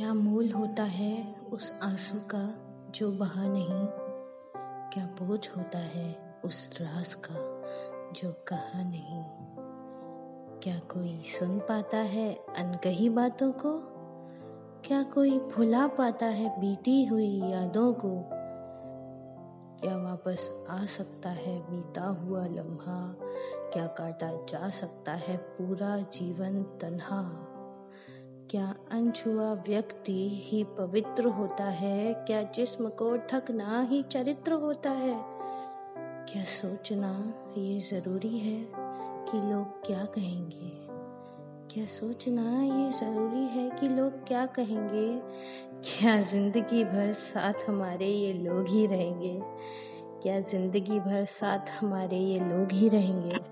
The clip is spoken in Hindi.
क्या मोल होता है उस आंसू का जो बहा नहीं, क्या बोझ होता है उस राज का जो कहा नहीं। क्या कोई सुन पाता है अनकही बातों को, क्या कोई भुला पाता है बीती हुई यादों को। क्या वापस आ सकता है बीता हुआ लम्हा, क्या काटा जा सकता है पूरा जीवन तन्हा। क्या अनछुआ व्यक्ति ही पवित्र होता है, क्या जिस्म को ढकना ही चरित्र होता है। क्या सोचना ये ज़रूरी है कि लोग क्या कहेंगे, क्या सोचना ये ज़रूरी है कि लोग क्या कहेंगे। क्या ज़िंदगी भर साथ हमारे ये लोग ही रहेंगे, क्या ज़िंदगी भर साथ हमारे ये लोग ही रहेंगे।